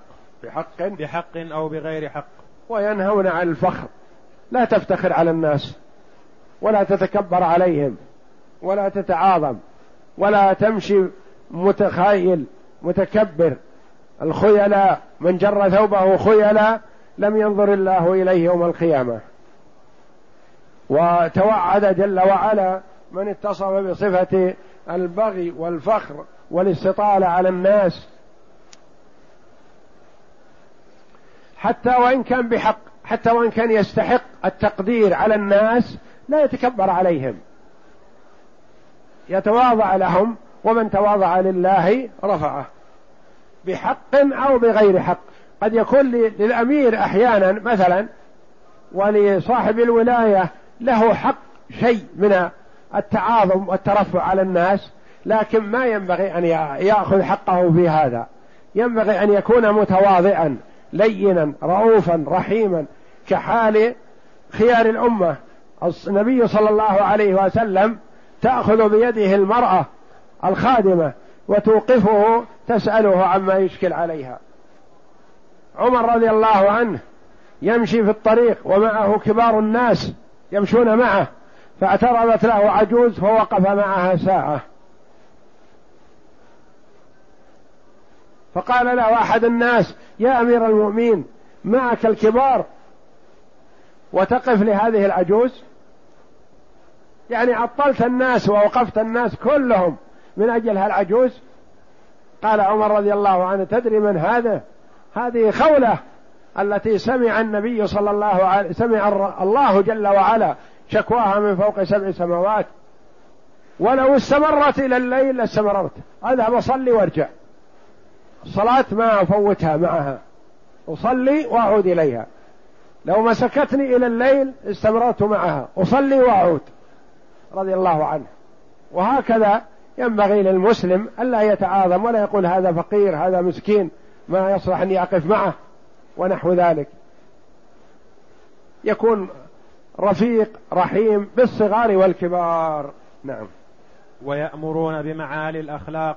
بحق أو بغير حق. وينهون عن الفخر، لا تفتخر على الناس ولا تتكبر عليهم ولا تتعاظم ولا تمشي متخايل متكبر. الخيلاء من جر ثوبه خيلاء لم ينظر الله إليه يوم القيامة. وتوعد جل وعلا من اتصف بصفة البغي والفخر والاستطالة على الناس حتى وإن كان بحق، حتى وإن كان يستحق التقدير على الناس لا يتكبر عليهم، يتواضع لهم، ومن تواضع لله رفعه بحق أو بغير حق. قد يكون للأمير أحيانا مثلا ولصاحب الولاية له حق شيء من التعاظم والترفع على الناس، لكن ما ينبغي أن يأخذ حقه في هذا، ينبغي أن يكون متواضعا لينا رؤوفا رحيما كحال خيار الأمة. النبي صلى الله عليه وسلم تأخذ بيده المرأة الخادمة وتوقفه تسأله عما يشكل عليها. عمر رضي الله عنه يمشي في الطريق ومعه كبار الناس يمشون معه، فاعترضت له عجوز فوقف معها ساعة، فقال له أحد الناس: يا أمير المؤمنين، معك الكبار وتقف لهذه العجوز؟ يعني عطلت الناس ووقفت الناس كلهم من أجل هالعجوز. قال عمر رضي الله عنه: تدري من هذا؟ هذه خولة التي سمع النبي صلى الله عليه وسلم، سمع الله جل وعلا شكواها من فوق 7 سماوات، ولو استمرت إلى الليل لاستمرت. أذهب أصلي وارجع، الصلاة ما أفوتها معها، أصلي وأعود إليها. لو مسكتني إلى الليل استمرت معها، أصلي وأعود، رضي الله عنه. وهكذا ينبغي للمسلم ألا يتعاظم ولا يقول هذا فقير، هذا مسكين، ما يصلح أني أقف معه ونحو ذلك. يكون رفيق رحيم بالصغار والكبار. نعم. ويأمرون بمعالي الأخلاق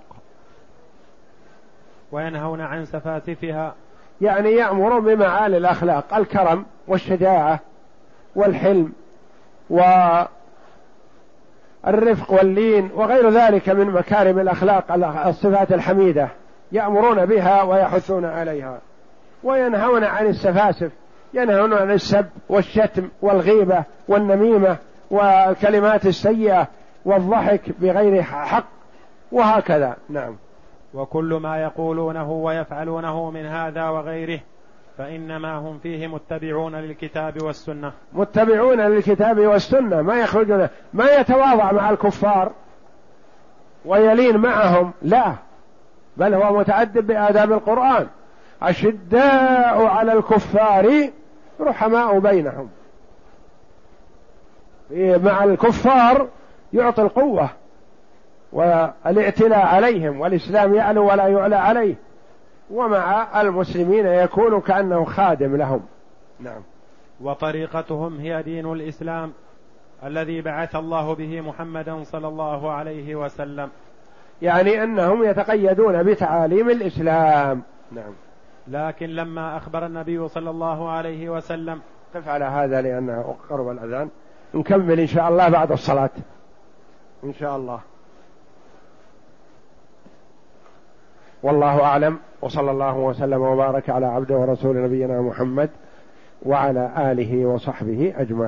وينهون عن سفاسفها، يعني يأمرون بمعالي الأخلاق، الكرم والشجاعة والحلم والرفق واللين وغير ذلك من مكارم الأخلاق، الصفات الحميدة، يأمرون بها ويحثون عليها. وينهون عن السفاسف، ينهون عن السب والشتم والغيبة والنميمة والكلمات السيئة والضحك بغير حق وهكذا. نعم. وكل ما يقولونه ويفعلونه من هذا وغيره فإنما هم فيه متبعون للكتاب والسنة، متبعون للكتاب والسنة، ما يخرجون، ما يتواضع مع الكفار ويلين معهم، لا، بل هو متأدب بآداب القرآن: أشداء على الكفار رحماء بينهم. مع الكفار يعطي القوة والاعتلاء عليهم، والإسلام يعلو ولا يعلى عليه، ومع المسلمين يكون كأنه خادم لهم. نعم. وطريقتهم هي دين الإسلام الذي بعث الله به محمدا صلى الله عليه وسلم، يعني أنهم يتقيدون بتعاليم الإسلام. نعم. لكن لما أخبر النبي صلى الله عليه وسلم، قف على هذا لأنه قرب الأذان، نكمل إن شاء الله بعد الصلاة إن شاء الله، والله أعلم. وصلى الله وسلم وبارك على عبده ورسول نبينا محمد وعلى آله وصحبه أجمعين.